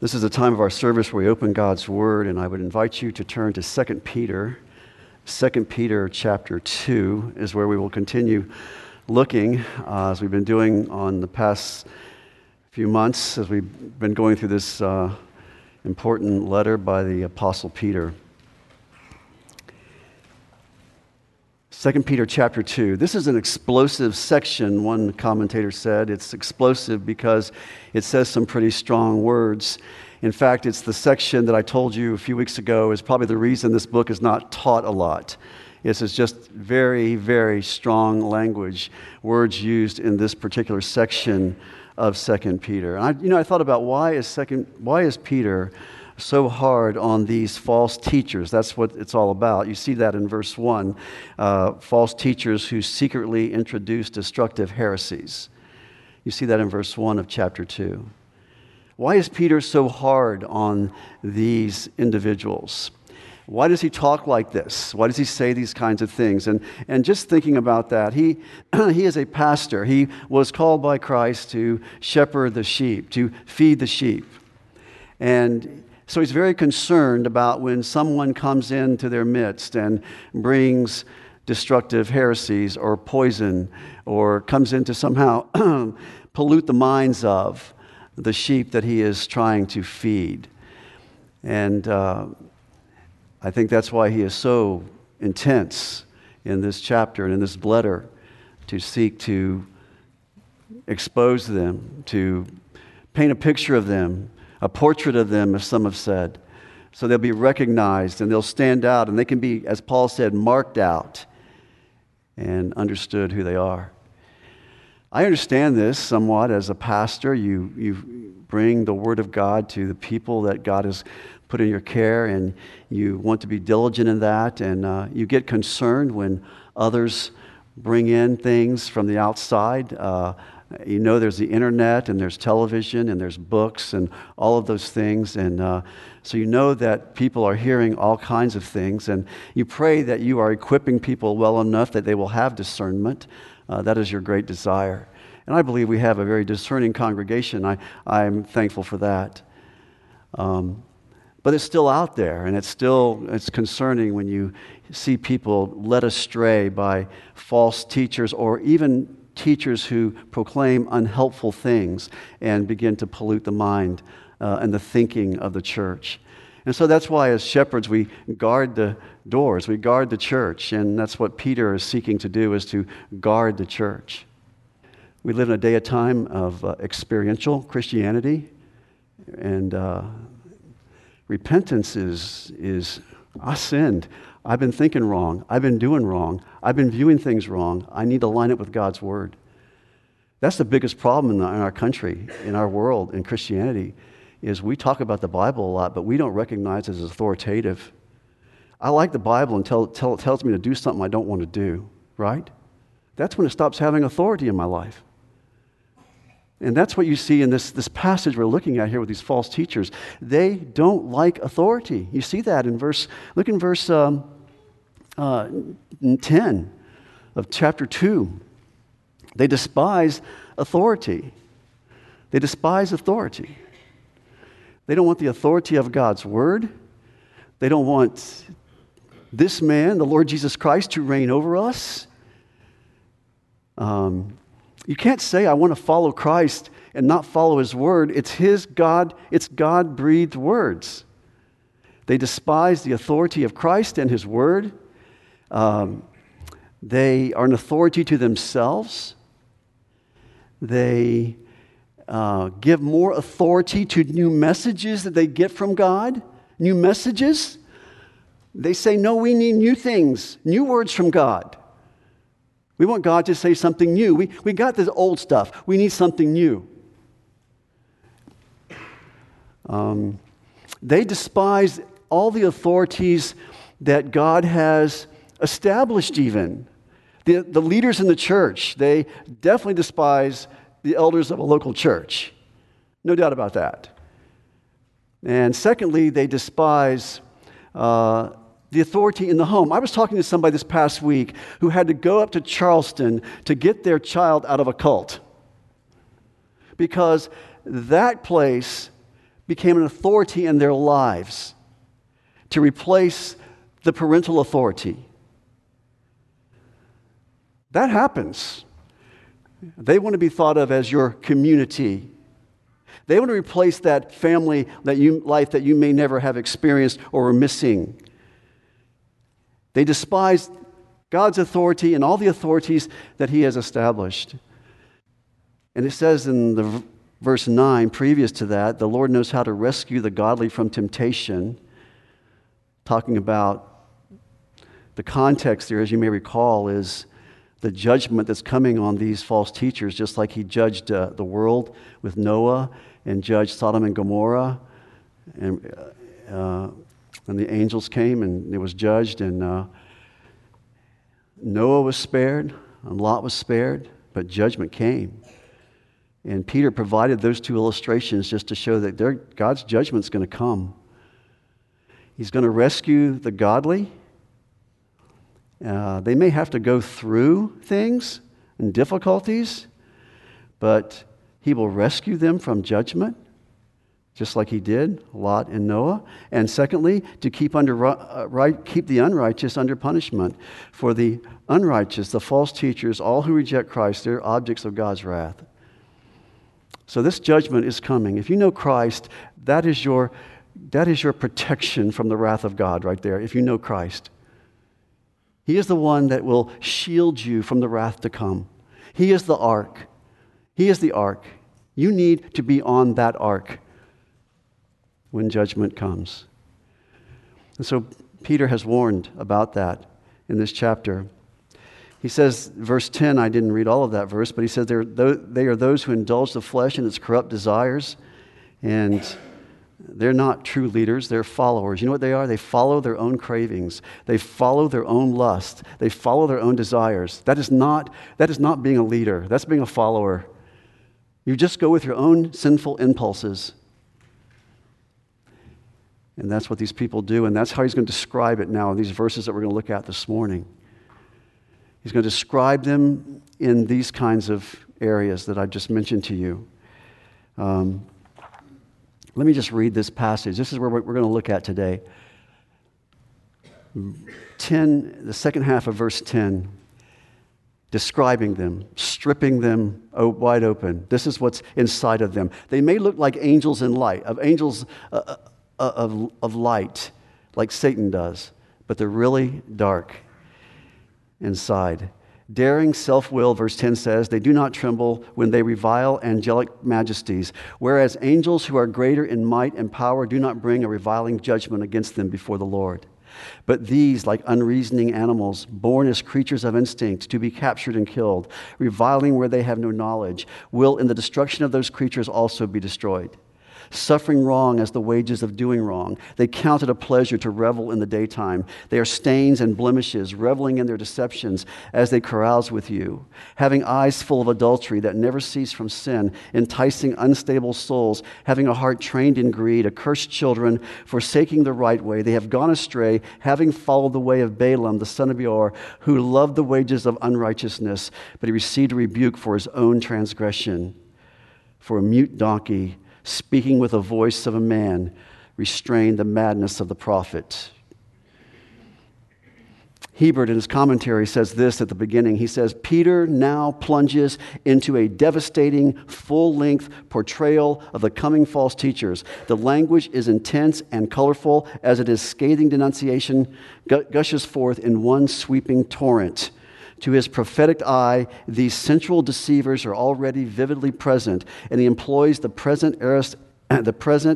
This is the time of our service where we open God's Word, and I would invite you to turn to 2 Peter. 2 Peter chapter 2 is where we will continue looking, as we've been doing on the past few months, as we've been going through this important letter by the Apostle Peter. 2 Peter chapter 2. This is an explosive section, one commentator said. It's explosive because it says some pretty strong words. In fact, it's the section that I told you a few weeks ago is probably the reason this book is not taught a lot. This is just very, very strong language, words used in this particular section of 2 Peter. And I thought about why is Peter so hard on these false teachers? That's what it's all about. You see that in verse 1, false teachers who secretly introduce destructive heresies. You see that in verse 1 of chapter 2. Why is Peter so hard on these individuals? Why does he talk like this? Why does he say these kinds of things? And just thinking about that, he is a pastor. He was called by Christ to shepherd the sheep, to feed the sheep. And so he's very concerned about when someone comes into their midst and brings destructive heresies or poison or comes in to somehow pollute the minds of the sheep that he is trying to feed. And I think that's why he is so intense in this chapter and in this letter to seek to expose them, to paint a picture of them, a portrait of them, as some have said. So they'll be recognized and they'll stand out and they can be, as Paul said, marked out and understood who they are. I understand this somewhat as a pastor. You bring the Word of God to the people that God has put in your care, and you want to be diligent in that, and you get concerned when others bring in things from the outside. There's the internet, and there's television, and there's books, and all of those things. And so you know that people are hearing all kinds of things. And you pray that you are equipping people well enough that they will have discernment. That is your great desire. And I believe we have a very discerning congregation. I'm thankful for that. But it's still out there, and it's concerning when you see people led astray by false teachers or even teachers who proclaim unhelpful things and begin to pollute the mind and the thinking of the church. And so that's why as shepherds we guard the doors, we guard the church, and that's what Peter is seeking to do, is to guard the church. We live in a day and time of experiential Christianity, and repentance is I sinned. I've been thinking wrong. I've been doing wrong. I've been viewing things wrong. I need to line up with God's Word. That's the biggest problem in our country, in our world, in Christianity, is we talk about the Bible a lot, but we don't recognize it as authoritative. I like the Bible until it tells me to do something I don't want to do, right? That's when it stops having authority in my life. And that's what you see in this passage we're looking at here with these false teachers. They don't like authority. You see that in verse 10 of chapter 2. They despise authority. They despise authority. They don't want the authority of God's Word. They don't want this man, the Lord Jesus Christ, to reign over us. You can't say, I want to follow Christ and not follow His Word. It's God-breathed words. They despise the authority of Christ and His Word. They are an authority to themselves. They give more authority to new messages that they get from God. New messages. They say, no, we need new things, new words from God. We want God to say something new. We got this old stuff. We need something new. They despise all the authorities that God has established even. The leaders in the church, they definitely despise the elders of a local church. No doubt about that. And secondly, they despise the authority in the home. I was talking to somebody this past week who had to go up to Charleston to get their child out of a cult because that place became an authority in their lives to replace the parental authority. That happens. They want to be thought of as your community. They want to replace that family, life that you may never have experienced or are missing. They despise God's authority and all the authorities that He has established. And it says in the verse 9, previous to that, the Lord knows how to rescue the godly from temptation. Talking about the context there, as you may recall, is the judgment that's coming on these false teachers, just like He judged the world with Noah and judged Sodom and Gomorrah. And the angels came and it was judged, and Noah was spared and Lot was spared, but judgment came. And Peter provided those two illustrations just to show that God's judgment's going to come. He's going to rescue the godly. They may have to go through things and difficulties, but He will rescue them from judgment, just like He did Lot and Noah. And secondly, to keep the unrighteous under punishment. For the unrighteous, the false teachers, all who reject Christ, they're objects of God's wrath. So this judgment is coming. If you know Christ, that is your protection from the wrath of God right there, if you know Christ. He is the one that will shield you from the wrath to come. He is the ark. He is the ark. You need to be on that ark when judgment comes. And so Peter has warned about that in this chapter. He says, verse 10, I didn't read all of that verse, but he says they are those who indulge the flesh and its corrupt desires, and they're not true leaders, they're followers. You know what they are? They follow their own cravings. They follow their own lust. They follow their own desires. That is not being a leader. That's being a follower. You just go with your own sinful impulses. And that's what these people do, and that's how he's going to describe it now in these verses that we're going to look at this morning. He's going to describe them in these kinds of areas that I've just mentioned to you. Let me just read this passage. This is where we're going to look at today. The second half of verse 10, describing them, stripping them wide open. This is what's inside of them. They may look like angels in light, of light, like Satan does, but they're really dark inside. Daring self-will, verse 10 says, they do not tremble when they revile angelic majesties, whereas angels who are greater in might and power do not bring a reviling judgment against them before the Lord. But these, like unreasoning animals, born as creatures of instinct, to be captured and killed, reviling where they have no knowledge, will in the destruction of those creatures also be destroyed. Suffering wrong as the wages of doing wrong. They count it a pleasure to revel in the daytime. They are stains and blemishes, reveling in their deceptions as they carouse with you, having eyes full of adultery that never cease from sin, enticing unstable souls, having a heart trained in greed, accursed children, forsaking the right way. They have gone astray, having followed the way of Balaam, the son of Beor, who loved the wages of unrighteousness, but he received a rebuke for his own transgression. For a mute donkey, speaking with the voice of a man, restrained the madness of the prophet. Hebert, in his commentary, says this at the beginning. He says, Peter now plunges into a devastating, full-length portrayal of the coming false teachers. The language is intense and colorful as it is scathing denunciation gushes forth in one sweeping torrent. To his prophetic eye, these central deceivers are already vividly present, and he employs the present, aorist, and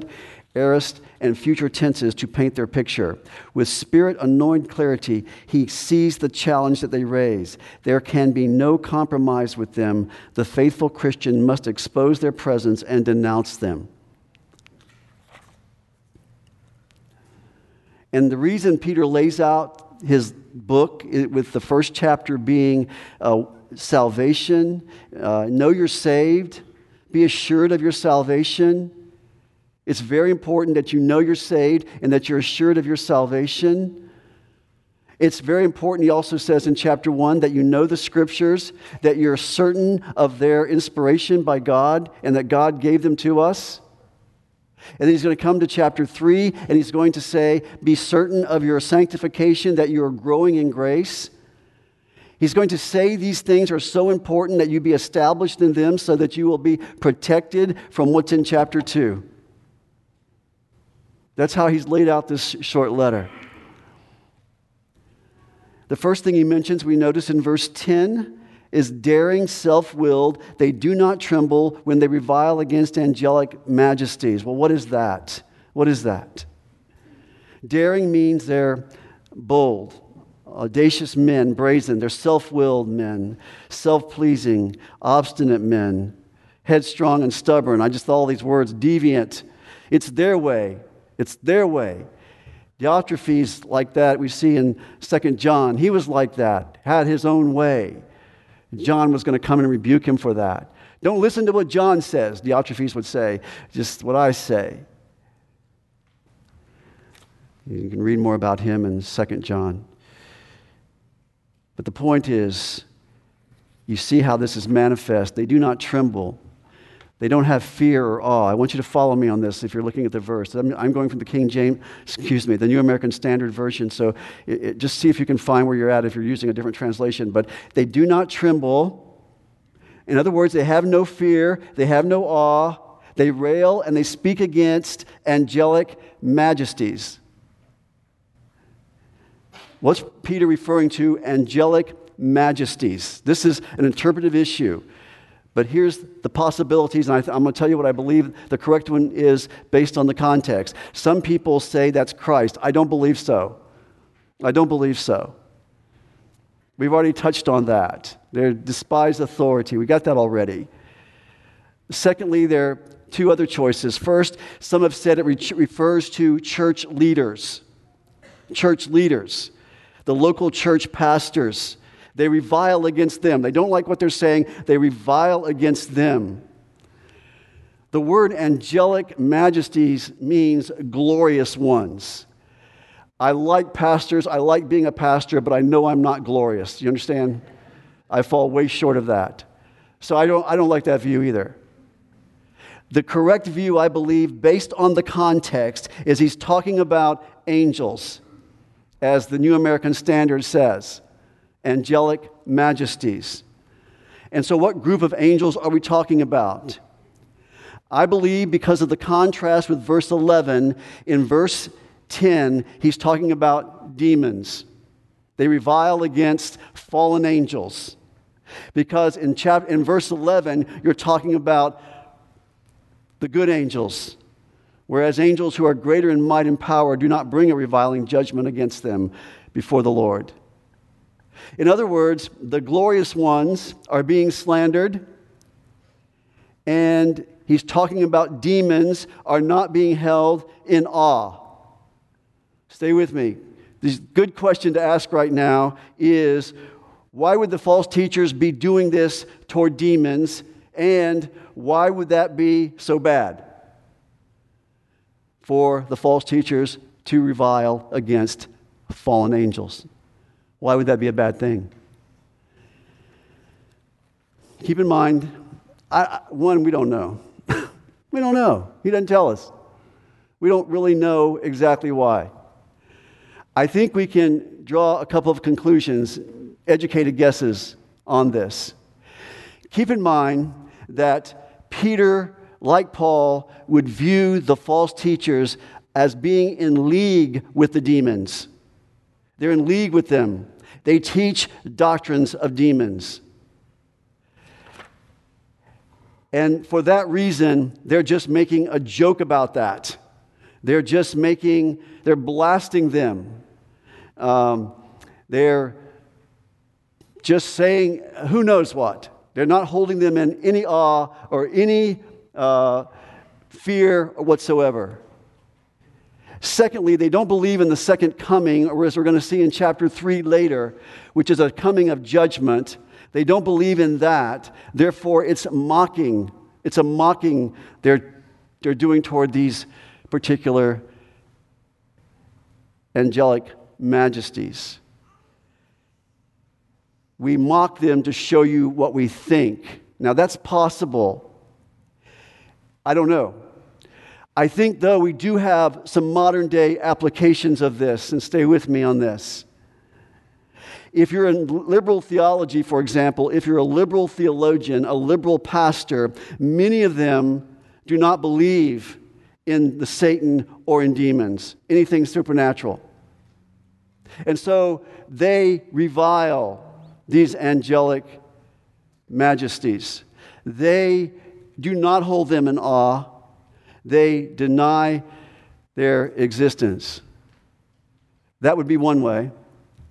future tenses to paint their picture. With spirit-anointed clarity, he sees the challenge that they raise. There can be no compromise with them. The faithful Christian must expose their presence and denounce them. And the reason Peter lays out his book, with the first chapter being salvation, know you're saved, be assured of your salvation. It's very important that you know you're saved and that you're assured of your salvation. It's very important, he also says in chapter 1, that you know the Scriptures, that you're certain of their inspiration by God and that God gave them to us. And then he's going to come to chapter 3, and he's going to say, be certain of your sanctification, that you are growing in grace. He's going to say these things are so important that you be established in them so that you will be protected from what's in chapter 2. That's how he's laid out this short letter. The first thing he mentions, we notice in verse 10, is daring, self-willed. They do not tremble when they revile against angelic majesties. Well, what is that? What is that? Daring means they're bold, audacious men, brazen. They're self-willed men, self-pleasing, obstinate men, headstrong and stubborn. I just thought all these words, deviant. It's their way. It's their way. Diotrephes, like that, we see in 2 John. He was like that, had his own way. John was going to come and rebuke him for that. Don't listen to what John says, Diotrephes would say, just what I say. You can read more about him in 2 John. But the point is, you see how this is manifest. They do not tremble. They don't have fear or awe. I want you to follow me on this if you're looking at the verse. I'm going from the King James, the New American Standard Version. So just see if you can find where you're at if you're using a different translation. But they do not tremble. In other words, they have no fear. They have no awe. They rail and they speak against angelic majesties. What's Peter referring to? Angelic majesties. This is an interpretive issue. But here's the possibilities, and I'm going to tell you what I believe the correct one is based on the context. Some people say that's Christ. I don't believe so. I don't believe so. We've already touched on that. They despise authority. We got that already. Secondly, there are two other choices. First, some have said it refers to church leaders. Church leaders. The local church pastors. They revile against them. They don't like what they're saying. They revile against them. The word angelic majesties means glorious ones. I like pastors. I like being a pastor, but I know I'm not glorious. You understand? I fall way short of that. So I don't like that view either. The correct view, I believe, based on the context, is he's talking about angels, as the New American Standard says. Angelic majesties. And so what group of angels are we talking about? I believe because of the contrast with verse 11, in verse 10, he's talking about demons. They revile against fallen angels. Because in verse 11, you're talking about the good angels. Whereas angels who are greater in might and power do not bring a reviling judgment against them before the Lord. In other words, the glorious ones are being slandered, and he's talking about demons are not being held in awe. Stay with me. This good question to ask right now is, why would the false teachers be doing this toward demons, and why would that be so bad for the false teachers to revile against fallen angels? Why would that be a bad thing? Keep in mind, we don't know. We don't know. He doesn't tell us. We don't really know exactly why. I think we can draw a couple of conclusions, educated guesses on this. Keep in mind that Peter, like Paul, would view the false teachers as being in league with the demons. They're in league with them. They teach doctrines of demons. And for that reason, they're just making a joke about that. They're blasting them. They're just saying who knows what. They're not holding them in any awe or any fear whatsoever. Secondly, they don't believe in the second coming, or as we're going to see in chapter 3 later, which is a coming of judgment. They don't believe in that. Therefore, it's mocking. It's a mocking they're doing toward these particular angelic majesties. We mock them to show you what we think. Now, that's possible. I don't know. I think, though, we do have some modern-day applications of this, and stay with me on this. If you're in liberal theology, for example, if you're a liberal theologian, a liberal pastor, many of them do not believe in the Satan or in demons, anything supernatural. And so they revile these angelic majesties. They do not hold them in awe. They deny their existence. That would be one way,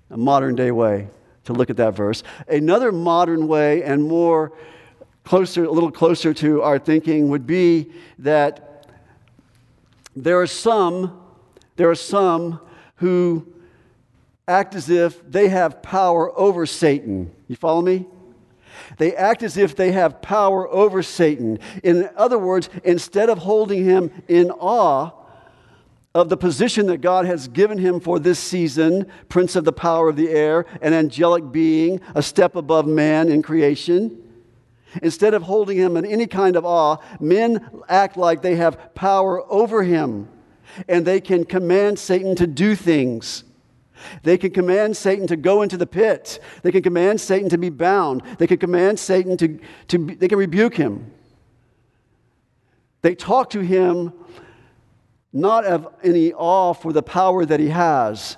a modern-day way to look at that verse. Another modern way, and more closer, a little closer to our thinking, would be that there are some who act as if they have power over Satan. You follow me? They act as if they have power over Satan. In other words, instead of holding him in awe of the position that God has given him for this season, prince of the power of the air, an angelic being, a step above man in creation, instead of holding him in any kind of awe, men act like they have power over him, and they can command Satan to do things. They can command Satan to go into the pit. They can command Satan to be bound. They can command Satan they can rebuke him. They talk to him not of any awe for the power that he has,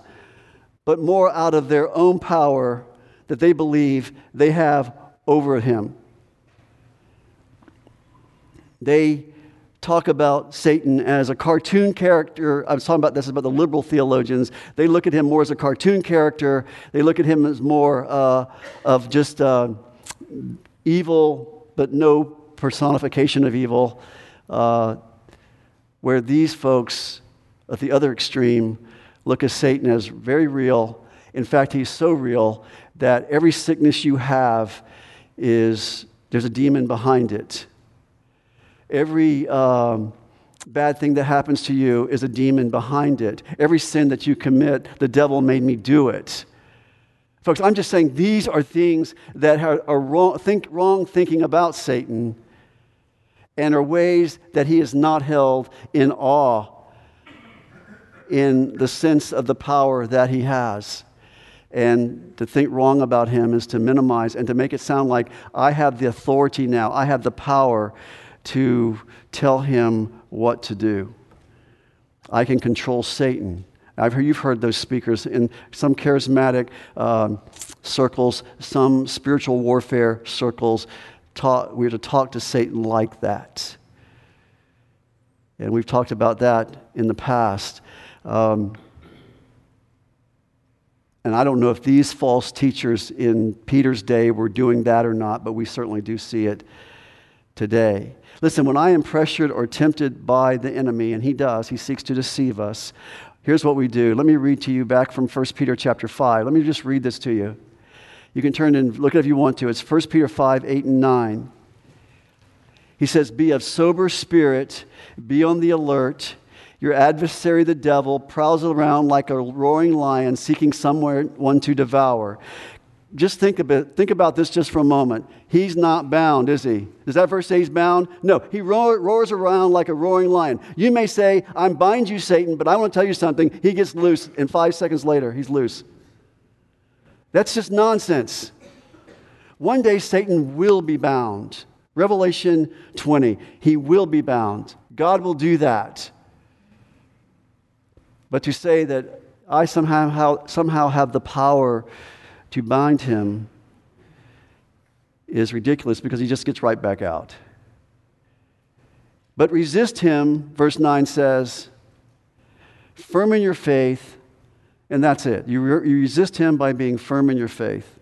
but more out of their own power that they believe they have over him. They talk about Satan as a cartoon character. I was talking about this about the liberal theologians. They look at him more as a cartoon character. They look at him as more of just evil, but no personification of evil, where these folks at the other extreme look at Satan as very real. In fact, he's so real that every sickness you have there's a demon behind it. Every bad thing that happens to you is a demon behind it. Every sin that you commit, the devil made me do it. Folks, I'm just saying these are things that are wrong thinking about Satan, and are ways that he is not held in awe in the sense of the power that he has. And to think wrong about him is to minimize and to make it sound like I have the authority now, I have the power to tell him what to do. I can control Satan. You've heard those speakers in some charismatic circles, some spiritual warfare circles. We're to talk to Satan like that. And we've talked about that in the past. And I don't know if these false teachers in Peter's day were doing that or not, but we certainly do see it today. Listen, when I am pressured or tempted by the enemy, and he seeks to deceive us, here's what we do. Let me read to you back from 1 Peter chapter 5. Let me just read this to you. You can turn and look at it if you want to. It's 1 Peter 5, 8, and 9. He says, "Be of sober spirit, be on the alert. Your adversary, the devil, prowls around like a roaring lion, seeking someone to devour." Just think about this just for a moment. He's not bound, is he? Does that verse say he's bound? No, he roars around like a roaring lion. You may say, "I bind you, Satan," but I want to tell you something. He gets loose, and 5 seconds later, he's loose. That's just nonsense. One day, Satan will be bound. Revelation 20, he will be bound. God will do that. But to say that I somehow have the power to bind him is ridiculous, because he just gets right back out. But resist him, verse 9 says, firm in your faith, and that's it. You resist him by being firm in your faith.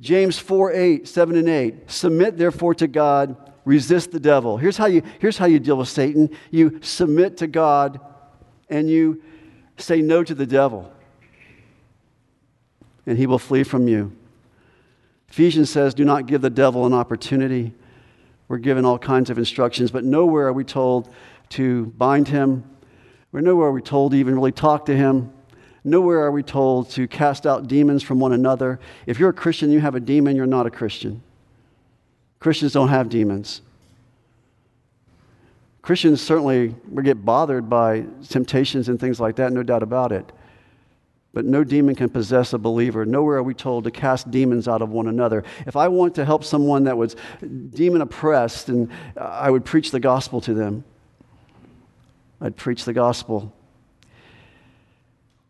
James 4, 8, 7 and 8, "Submit therefore to God, resist the devil." Here's how you deal with Satan. You submit to God, and you say no to the devil, and he will flee from you. Ephesians says, do not give the devil an opportunity. We're given all kinds of instructions, but nowhere are we told to bind him. Nowhere are we told to even really talk to him. Nowhere are we told to cast out demons from one another. If you're a Christian, you have a demon, you're not a Christian. Christians don't have demons. Christians certainly get bothered by temptations and things like that, no doubt about it. But no demon can possess a believer. Nowhere are we told to cast demons out of one another. If I want to help someone that was demon oppressed, and I would preach the gospel to them. I'd preach the gospel.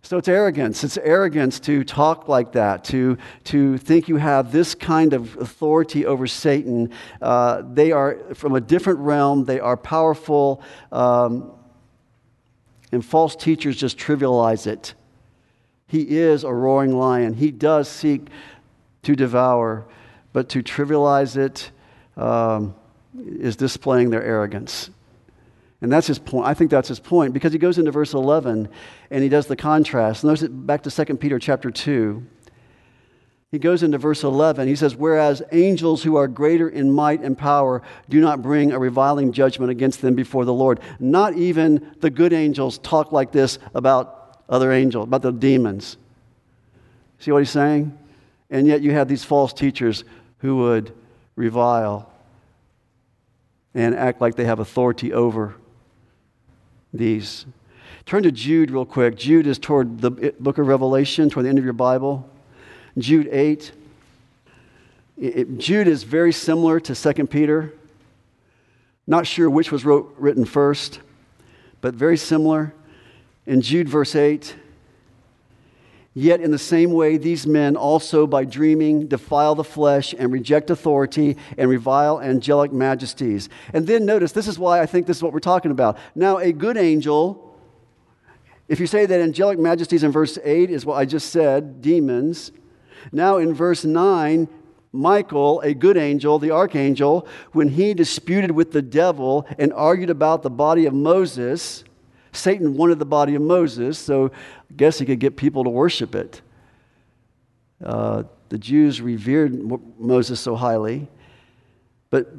So it's arrogance. It's arrogance to talk like that, to think you have this kind of authority over Satan. They are from a different realm. They are powerful. And false teachers just trivialize it. He is a roaring lion. He does seek to devour, but to trivialize it is displaying their arrogance. And that's his point. I think that's his point, because he goes into verse 11 and he does the contrast. Notice it back to 2 Peter chapter 2. He goes into verse 11. He says, "Whereas angels who are greater in might and power do not bring a reviling judgment against them before the Lord." Not even the good angels talk like this about other angels, about the demons. See what he's saying? And yet you have these false teachers who would revile and act like they have authority over these. Turn to Jude real quick. Jude is toward the book of Revelation, toward the end of your Bible. Jude 8. Jude is very similar to 2 Peter. Not sure which was written first, but very similar. In Jude verse 8, "Yet in the same way these men also by dreaming defile the flesh and reject authority and revile angelic majesties." And then notice, this is why I think this is what we're talking about. Now a good angel, if you say that angelic majesties in verse 8 is what I just said, demons. Now in verse 9, Michael, a good angel, the archangel, when he disputed with the devil and argued about the body of Moses, Satan wanted the body of Moses, so I guess he could get people to worship it. The Jews revered Moses so highly, but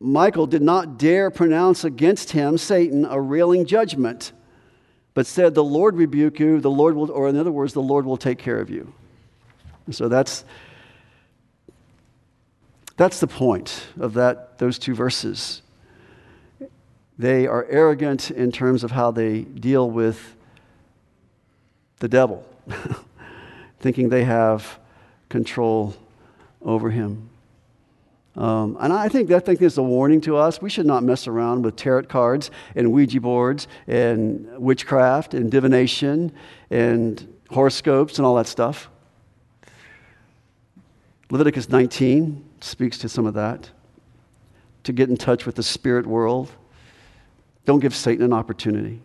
Michael did not dare pronounce against him, Satan, a railing judgment, but said, "The Lord rebuke you, the Lord will," or in other words, "the Lord will take care of you." And so that's the point of those two verses. They are arrogant in terms of how they deal with the devil, thinking they have control over him. And I think this is a warning to us. We should not mess around with tarot cards and Ouija boards and witchcraft and divination and horoscopes and all that stuff. Leviticus 19 speaks to some of that, to get in touch with the spirit world. Don't give Satan an opportunity.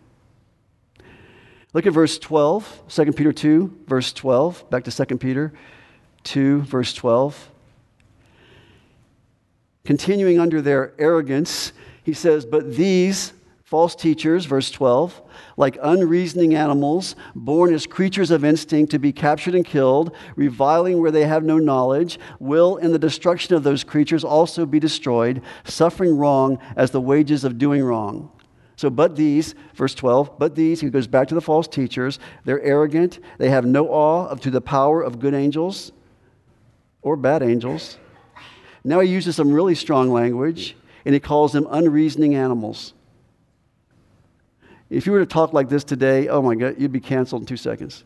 Look at verse 12, 2 Peter 2, verse 12. Back to 2 Peter 2, verse 12. Continuing under their arrogance, he says, "But these false teachers," verse 12, "like unreasoning animals, born as creatures of instinct to be captured and killed, reviling where they have no knowledge, will in the destruction of those creatures also be destroyed, suffering wrong as the wages of doing wrong." So, but these, verse 12, but these, he goes back to the false teachers, they're arrogant, they have no awe to the power of good angels or bad angels. Now he uses some really strong language, and he calls them unreasoning animals. If you were to talk like this today, oh my God, you'd be canceled in 2 seconds.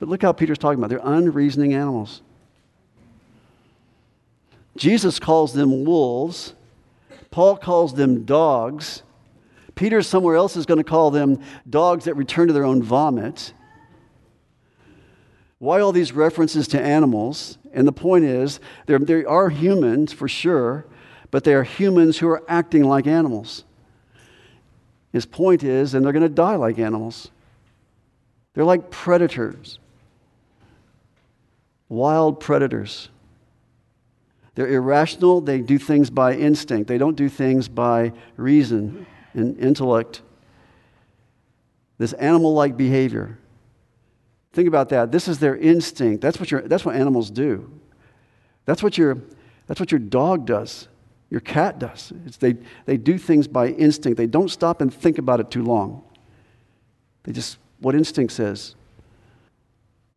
But look how Peter's talking about, they're unreasoning animals. Jesus calls them wolves. Paul calls them dogs. Peter somewhere else is going to call them dogs that return to their own vomit. Why all these references to animals? And the point is, they are humans for sure, but they are humans who are acting like animals. His point is, and they're going to die like animals. They're like predators. Wild predators. They're irrational. They do things by instinct. They don't do things by reason and intellect. This animal-like behavior. Think about that. This is their instinct. That's what animals do. That's what your dog does. Your cat does. They do things by instinct. They don't stop and think about it too long. They just what instinct says.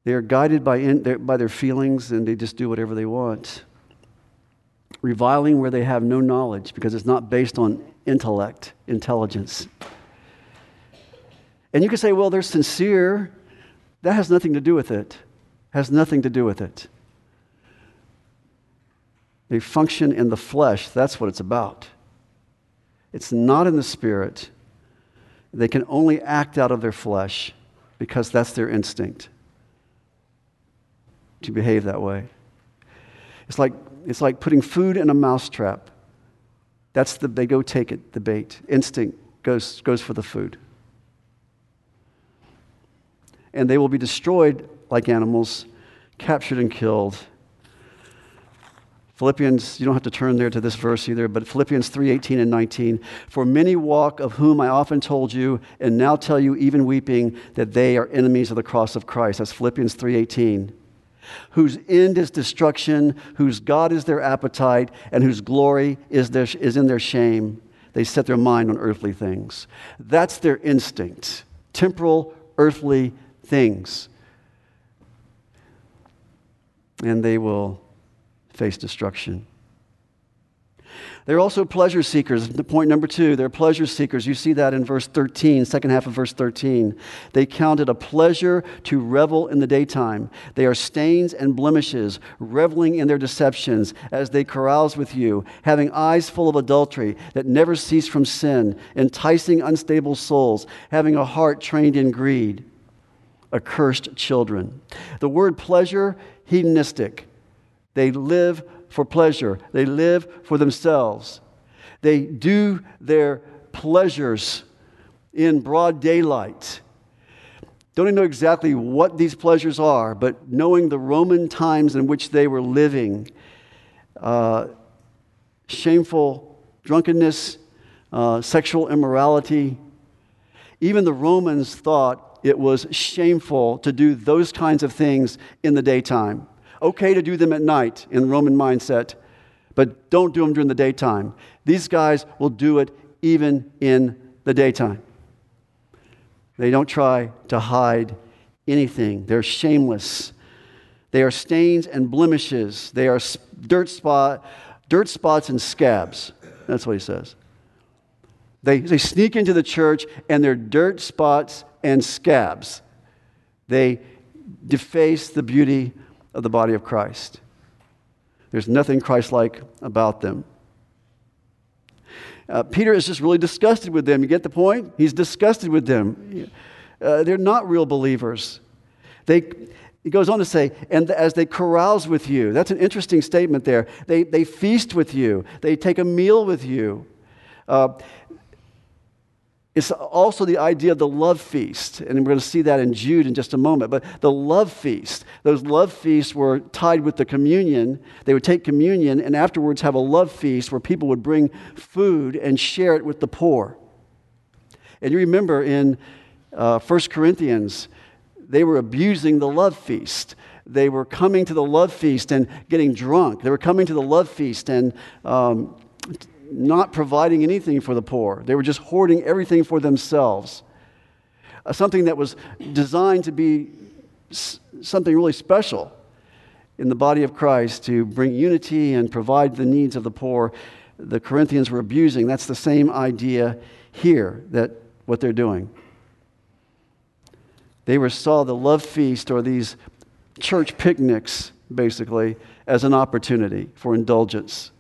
They are guided by their feelings, and they just do whatever they want. reviling where they have no knowledge, because it's not based on intellect, intelligence. And you can say, well, they're sincere. That has nothing to do with it. Has nothing to do with it. They function in the flesh. That's what it's about. It's not in the spirit. They can only act out of their flesh because that's their instinct to behave that way. It's like putting food in a mousetrap. They go take it, the bait. Instinct goes for the food. And they will be destroyed like animals, captured and killed. Philippians, you don't have to turn there to this verse either, but Philippians 3:18 and 19. For many walk, of whom I often told you, and now tell you even weeping, that they are enemies of the cross of Christ. That's Philippians 3:18. Whose end is destruction, whose God is their appetite, and whose glory is in their shame. They set their mind on earthly things. That's their instinct. Temporal, earthly things. And they will face destruction. They're also pleasure seekers. Point number 2, they're pleasure seekers. You see that in verse 13, second half of verse 13. They count it a pleasure to revel in the daytime. They are stains and blemishes, reveling in their deceptions as they carouse with you, having eyes full of adultery that never cease from sin, enticing unstable souls, having a heart trained in greed, accursed children. The word pleasure, hedonistic. They live for pleasure. They live for themselves. They do their pleasures in broad daylight. Don't even know exactly what these pleasures are, but knowing the Roman times in which they were living, shameful drunkenness, sexual immorality, even the Romans thought it was shameful to do those kinds of things in the daytime. Okay to do them at night in Roman mindset, but don't do them during the daytime. These guys will do it even in the daytime. They don't try to hide anything. They're shameless. They are stains and blemishes. They are dirt spots and scabs. That's what he says. They sneak into the church and they're dirt spots and scabs. They deface the beauty of the body of Christ. There's nothing Christ-like about them. Peter is just really disgusted with them. You get the point? He's disgusted with them. They're not real believers. He goes on to say, and as they carouse with you. That's an interesting statement there. They feast with you. They take a meal with you. It's also the idea of the love feast, and we're going to see that in Jude in just a moment. But the love feast, those love feasts were tied with the communion. They would take communion and afterwards have a love feast where people would bring food and share it with the poor. And you remember in 1 Corinthians, they were abusing the love feast. They were coming to the love feast and getting drunk. They were coming to the love feast and not providing anything for the poor. They were just hoarding everything for themselves. Something that was designed to be something really special in the body of Christ, to bring unity and provide the needs of the poor. The Corinthians were abusing. That's the same idea here, that what they're doing. They saw the love feast or these church picnics, basically, as an opportunity for indulgence.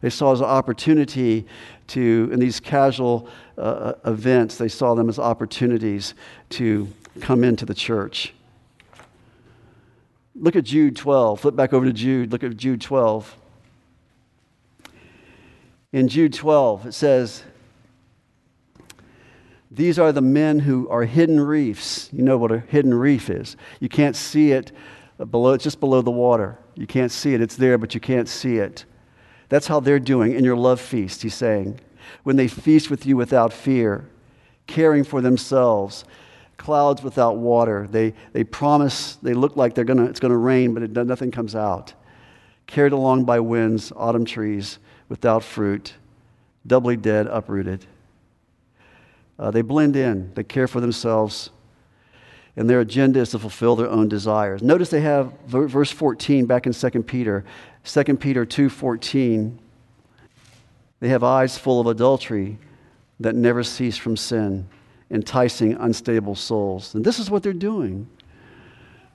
They saw as an opportunity to, in these casual events, they saw them as opportunities to come into the church. Look at Jude 12. Flip back over to Jude. Look at Jude 12. In Jude 12, it says, these are the men who are hidden reefs. You know what a hidden reef is. You can't see it below. It's just below the water. You can't see it. It's there, but you can't see it. That's how they're doing in your love feast, he's saying. When they feast with you without fear, caring for themselves, clouds without water. They promise, they look like it's going to rain, but nothing comes out. Carried along by winds, autumn trees without fruit, doubly dead, uprooted. They blend in. They care for themselves. and their agenda is to fulfill their own desires. Notice they have verse 14 back in 2 Peter. 2 Peter 2:14. They have eyes full of adultery that never cease from sin, enticing unstable souls. And this is what they're doing.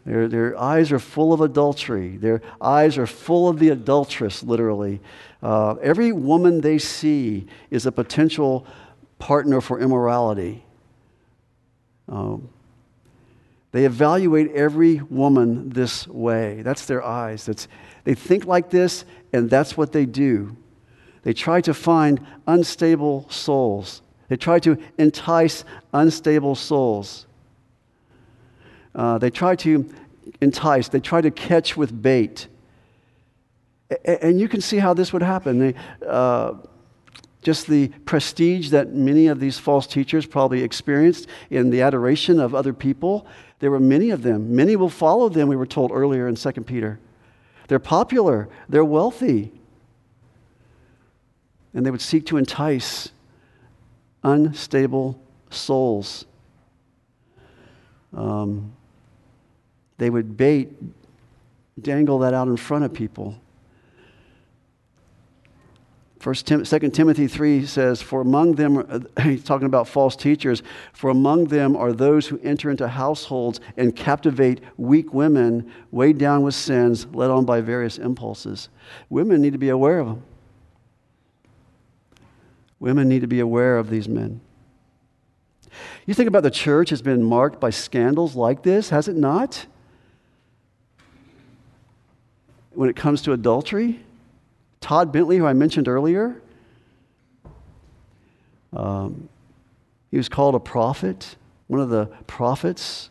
Their eyes are full of adultery. Their eyes are full of the adulteress, literally. Every woman they see is a potential partner for immorality. They evaluate every woman this way. That's their eyes. They think like this, and that's what they do. They try to find unstable souls. They try to entice unstable souls. They try to entice. They try to catch with bait. And you can see how this would happen. Just the prestige that many of these false teachers probably experienced in the adoration of other people. There were many of them. Many will follow them, we were told earlier in 2 Peter. They're popular. They're wealthy. And they would seek to entice unstable souls. They would bait, dangle that out in front of people. 2 Timothy 3 says, for among them, he's talking about false teachers, for among them are those who enter into households and captivate weak women, weighed down with sins, led on by various impulses. Women need to be aware of them. Women need to be aware of these men. You think about the church has been marked by scandals like this, has it not? When it comes to adultery, Todd Bentley, who I mentioned earlier, he was called a prophet, one of the prophets.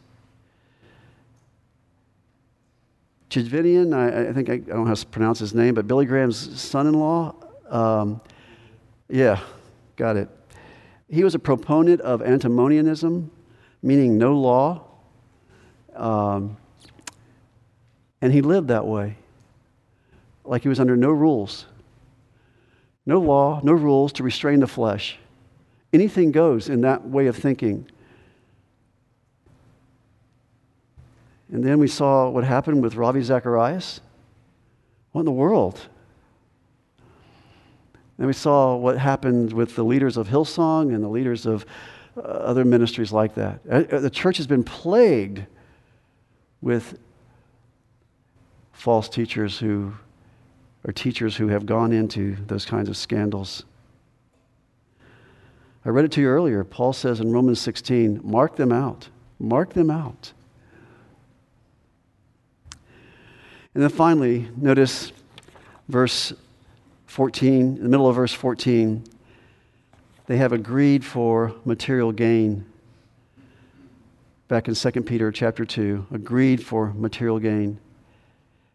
Chidvinian, I think, I don't know how to pronounce his name, but Billy Graham's son-in-law, yeah, got it. He was a proponent of antinomianism, meaning no law, and he lived that way, like he was under no rules. No law, no rules to restrain the flesh. Anything goes in that way of thinking. And then we saw what happened with Ravi Zacharias. What in the world? And we saw what happened with the leaders of Hillsong and the leaders of other ministries like that. The church has been plagued with false teachers who are teachers who have gone into those kinds of scandals. I read it to you earlier. Paul says in Romans 16, mark them out. Mark them out. And then finally, notice verse 14, in the middle of verse 14, they have a greed for material gain. Back in 2 Peter chapter 2, a greed for material gain.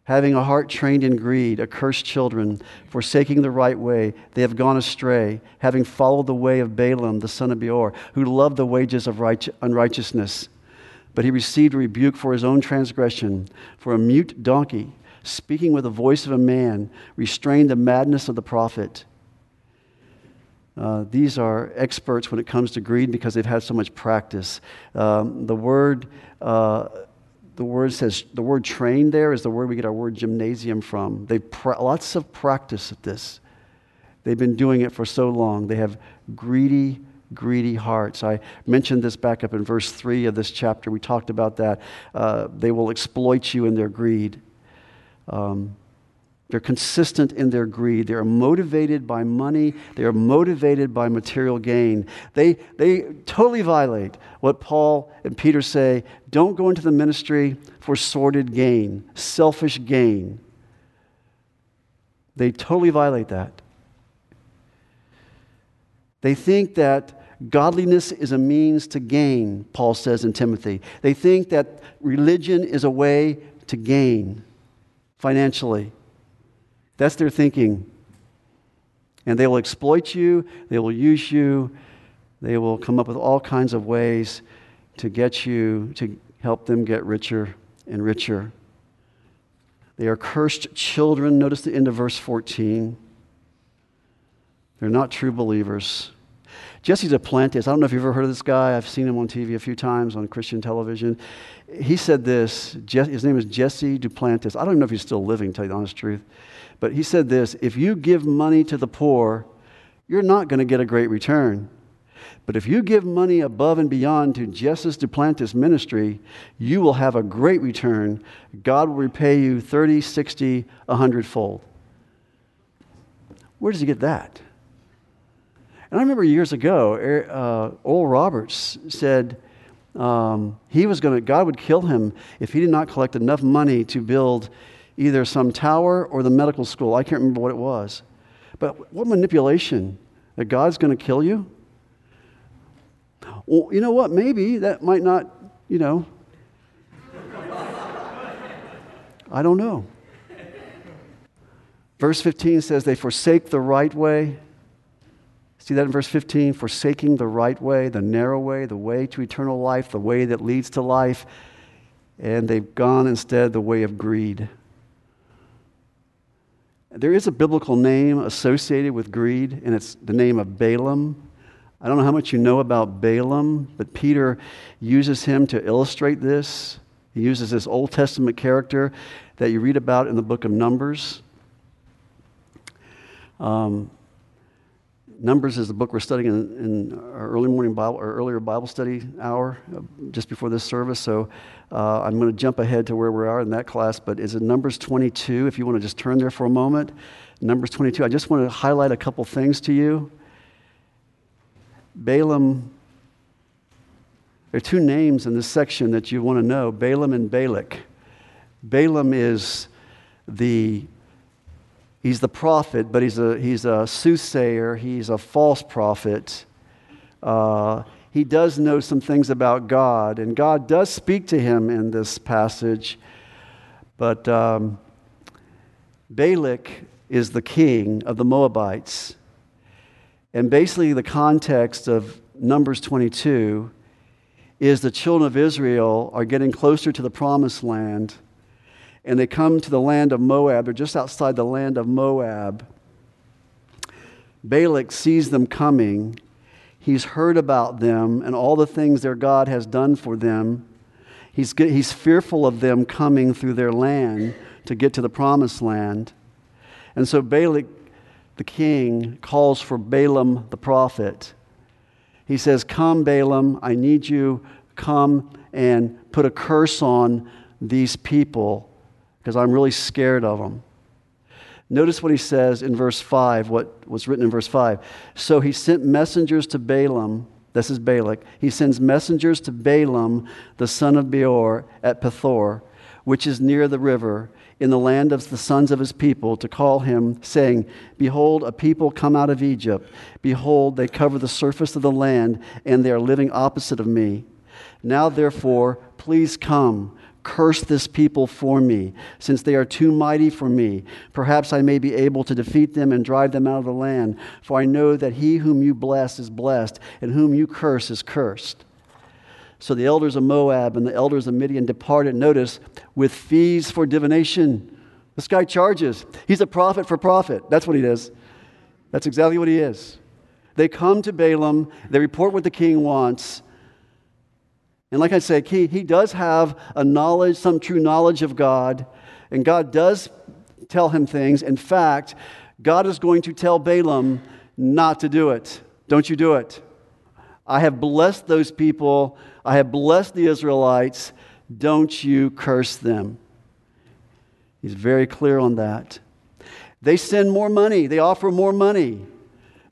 Having a heart trained in greed, accursed children, forsaking the right way, they have gone astray, having followed the way of Balaam, the son of Beor, who loved the wages of unrighteousness. But he received a rebuke for his own transgression, for a mute donkey, speaking with the voice of a man, restrained the madness of the prophet. These are experts when it comes to greed because they've had so much practice. The word says the word "trained" there is the word we get our word "gymnasium" from. They've lots of practice at this. They've been doing it for so long. They have greedy hearts. I mentioned this back up in verse 3 of this chapter. We talked about that. They will exploit you in their greed. They're consistent in their greed. They are motivated by money. They are motivated by material gain. They totally violate what Paul and Peter say. Don't go into the ministry for sordid gain, selfish gain. They totally violate that. They think that godliness is a means to gain, Paul says in Timothy. They think that religion is a way to gain. Financially. That's their thinking. And they will exploit you. They will use you. They will come up with all kinds of ways to get you, to help them get richer and richer. They are cursed children. Notice the end of verse 14. They're not true believers. Jesse Duplantis, I don't know if you've ever heard of this guy. I've seen him on TV a few times on Christian television. He said this. His name is Jesse Duplantis. I don't even know if he's still living, to tell you the honest truth. But he said this: if you give money to the poor, you're not going to get a great return. But if you give money above and beyond to Jesse Duplantis' ministry, you will have a great return. God will repay you 30, 60, 100-fold. Where does he get that? And I remember years ago, Oral Roberts said God would kill him if he did not collect enough money to build either some tower or the medical school. I can't remember what it was. But what manipulation? That God's going to kill you? Well, you know what? Maybe that might not, I don't know. Verse 15 says they forsake the right way. See that in verse 15? Forsaking the right way, the narrow way, the way to eternal life, the way that leads to life. And they've gone instead the way of greed. There is a biblical name associated with greed, and it's the name of Balaam. I don't know how much you know about Balaam, but Peter uses him to illustrate this. He uses this Old Testament character that you read about in the book of Numbers. Numbers is the book we're studying in our earlier Bible study hour just before this service. So I'm going to jump ahead to where we are in that class, but it's in Numbers 22. If you want to just turn there for a moment, Numbers 22. I just want to highlight a couple things to you. Balaam, there are two names in this section that you want to know, Balaam and Balak. Balaam is he's the prophet, but he's a soothsayer, he's a false prophet. He does know some things about God, and God does speak to him in this passage, but Balak is the king of the Moabites. And basically the context of Numbers 22 is the children of Israel are getting closer to the promised land, and they come to the land of Moab. They're just outside the land of Moab. Balak sees them coming. He's heard about them and all the things their God has done for them. He's fearful of them coming through their land to get to the promised land. And so Balak, the king, calls for Balaam the prophet. He says, "Come, Balaam, I need you. Come and put a curse on these people because I'm really scared of them." Notice what he says in verse 5, what was written in verse 5. So he sent messengers to Balaam. This is Balak. He sends messengers to Balaam, the son of Beor, at Pethor, which is near the river, in the land of the sons of his people, to call him, saying, "Behold, a people come out of Egypt. Behold, they cover the surface of the land, and they are living opposite of me. Now, therefore, please come, curse this people for me, since they are too mighty for me. Perhaps I may be able to defeat them and drive them out of the land, for I know that he whom you bless is blessed, and whom you curse is cursed." So the elders of Moab and the elders of Midian departed, notice, with fees for divination. This guy charges. He's a prophet for profit. That's what he is. That's exactly what he is. They come to Balaam. They report what the king wants. And like I said, he does have a knowledge, some true knowledge of God. And God does tell him things. In fact, God is going to tell Balaam not to do it. Don't you do it. I have blessed those people. I have blessed the Israelites. Don't you curse them. He's very clear on that. They send more money. They offer more money.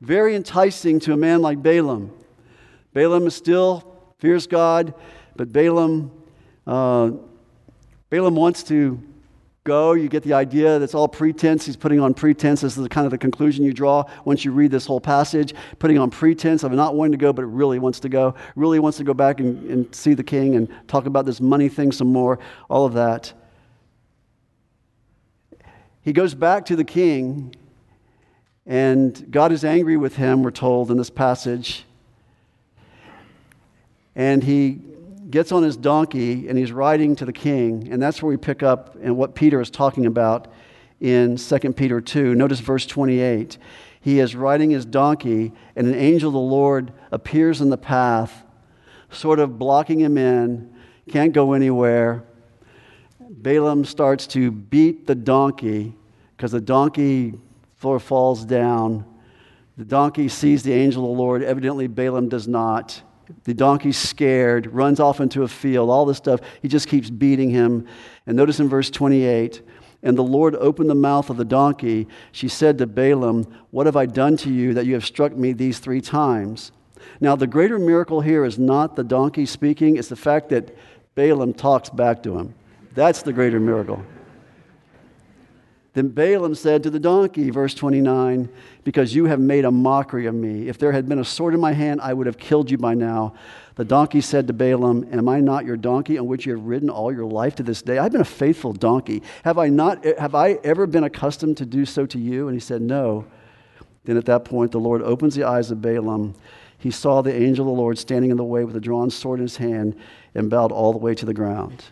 Very enticing to a man like Balaam. Balaam is still fears God, but Balaam wants to go. You get the idea that's all pretense. He's putting on pretense. This is kind of the conclusion you draw once you read this whole passage. Putting on pretense of not wanting to go, but really wants to go. Really wants to go back and see the king and talk about this money thing some more. All of that. He goes back to the king, and God is angry with him, we're told in this passage. And he gets on his donkey and he's riding to the king, and that's where we pick up and what Peter is talking about in 2 Peter 2. Notice verse 28. He is riding his donkey, and an angel of the Lord appears in the path, sort of blocking him in, can't go anywhere. Balaam starts to beat the donkey because the donkey falls down. The donkey sees the angel of the Lord. Evidently, Balaam does not. The donkey's scared, runs off into a field, all this stuff. He just keeps beating him. And notice in verse 28, and the Lord opened the mouth of the donkey. She said to Balaam, what have I done to you that you have struck me these 3 times? Now, the greater miracle here is not the donkey speaking. It's the fact that Balaam talks back to him. That's the greater miracle. Then Balaam said to the donkey, verse 29, because you have made a mockery of me. If there had been a sword in my hand, I would have killed you by now. The donkey said to Balaam, am I not your donkey on which you have ridden all your life to this day? I've been a faithful donkey. Have I ever been accustomed to do so to you? And he said, no. Then at that point, the Lord opens the eyes of Balaam. He saw the angel of the Lord standing in the way with a drawn sword in his hand and bowed all the way to the ground.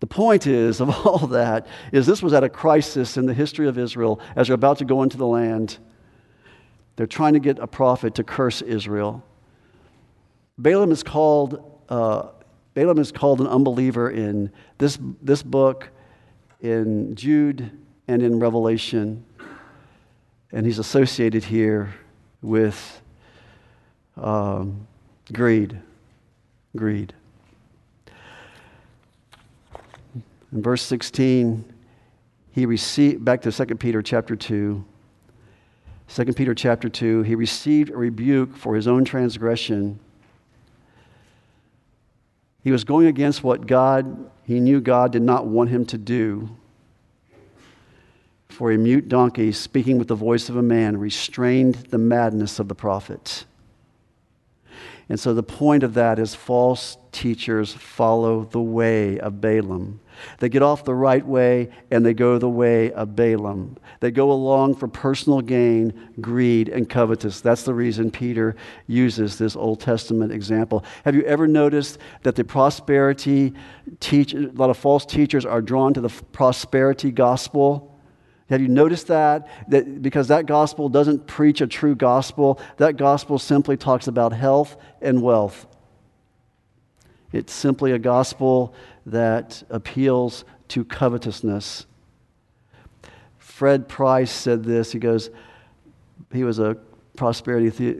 The point is, of all that, is this was at a crisis in the history of Israel as they're about to go into the land. They're trying to get a prophet to curse Israel. Balaam is called an unbeliever in this book, in Jude, and in Revelation. And he's associated here with greed. In verse 16, back to 2 Peter chapter 2, he received a rebuke for his own transgression. He was going against what he knew God did not want him to do. For a mute donkey, speaking with the voice of a man, restrained the madness of the prophet. And so the point of that is false teachers follow the way of Balaam. They get off the right way and they go the way of Balaam. They go along for personal gain, greed, and covetousness. That's the reason Peter uses this Old Testament example. Have you ever noticed that the prosperity a lot of false teachers are drawn to the prosperity gospel? Have you noticed that? Because that gospel doesn't preach a true gospel. That gospel simply talks about health and wealth. It's simply a gospel that appeals to covetousness. Fred Price said this. He goes, he was a prosperity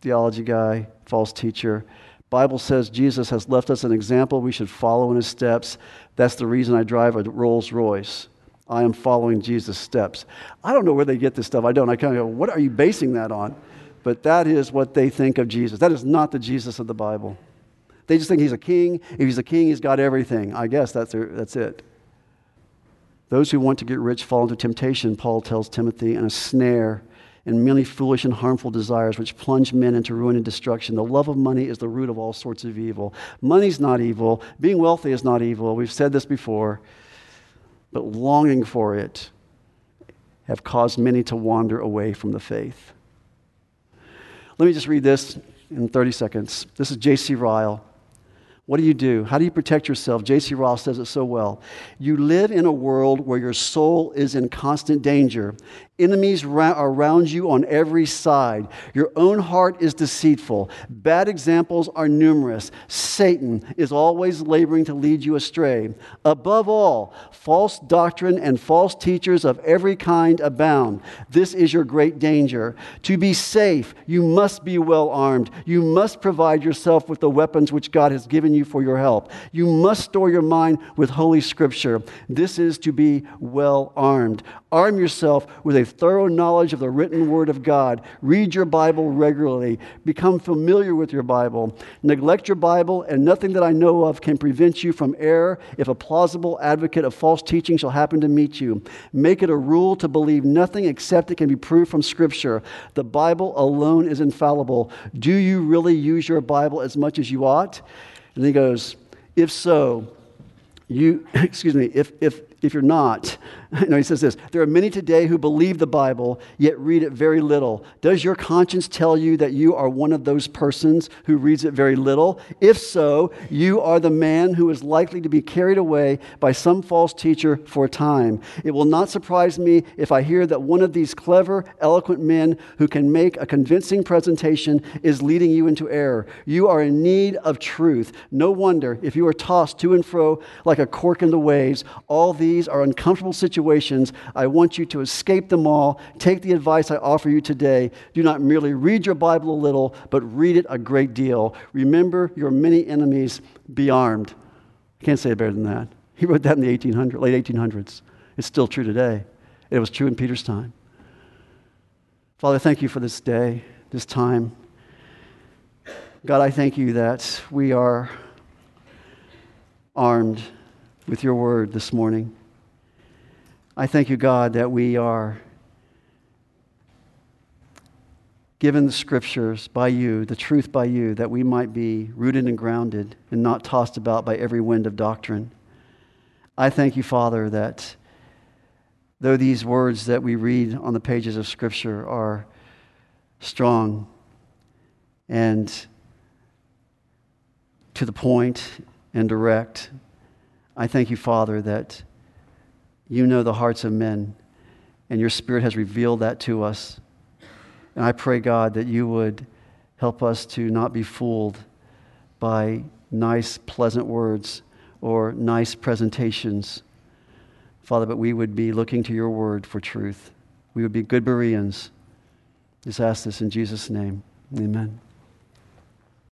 theology guy, false teacher. Bible says Jesus has left us an example we should follow in his steps. That's the reason I drive a Rolls Royce. I am following Jesus' steps. I don't know where they get this stuff. I kind of go, what are you basing that on? But that is what they think of Jesus. That is not the Jesus of the Bible. They just think he's a king. If he's a king, he's got everything. I guess that's it. Those who want to get rich fall into temptation, Paul tells Timothy, and a snare, and many foolish and harmful desires which plunge men into ruin and destruction. The love of money is the root of all sorts of evil. Money's not evil. Being wealthy is not evil. We've said this before. But longing for it have caused many to wander away from the faith. Let me just read this in 30 seconds. This is J.C. Ryle. What do you do? How do you protect yourself? J.C. Ryle says it so well. You live in a world where your soul is in constant danger. Enemies are around you on every side. Your own heart is deceitful. Bad examples are numerous. Satan is always laboring to lead you astray. Above all, false doctrine and false teachers of every kind abound. This is your great danger. To be safe, you must be well armed. You must provide yourself with the weapons which God has given you for your help. You must store your mind with Holy Scripture. This is to be well armed. Arm yourself with a thorough knowledge of the written Word of God. Read your Bible regularly. Become familiar with your Bible. Neglect your Bible, and nothing that I know of can prevent you from error if a plausible advocate of false teaching shall happen to meet you. Make it a rule to believe nothing except it can be proved from Scripture. The Bible alone is infallible. Do you really use your Bible as much as you ought? And he goes, if so, if you're not, No, he says this. There are many today who believe the Bible, yet read it very little. Does your conscience tell you that you are one of those persons who reads it very little? If so, you are the man who is likely to be carried away by some false teacher for a time. It will not surprise me if I hear that one of these clever, eloquent men who can make a convincing presentation is leading you into error. You are in need of truth. No wonder if you are tossed to and fro like a cork in the waves. All these are uncomfortable situations. I want you to escape them all. Take the advice I offer you today. Do not merely read your Bible a little, but read it a great deal. Remember your many enemies. Be armed. I can't say it better than that. He wrote that in the late 1800s. It's still true today. It was true in Peter's time. Father, thank you for this day, this time. God, I thank you that we are armed with your word this morning. I thank you, God, that we are given the scriptures by you, the truth by you, that we might be rooted and grounded and not tossed about by every wind of doctrine. I thank you, Father, that though these words that we read on the pages of Scripture are strong and to the point and direct, I thank you, Father, that you know the hearts of men, and your Spirit has revealed that to us. And I pray, God, that you would help us to not be fooled by nice, pleasant words or nice presentations, Father, but we would be looking to your word for truth. We would be good Bereans. Just ask this in Jesus' name. Amen.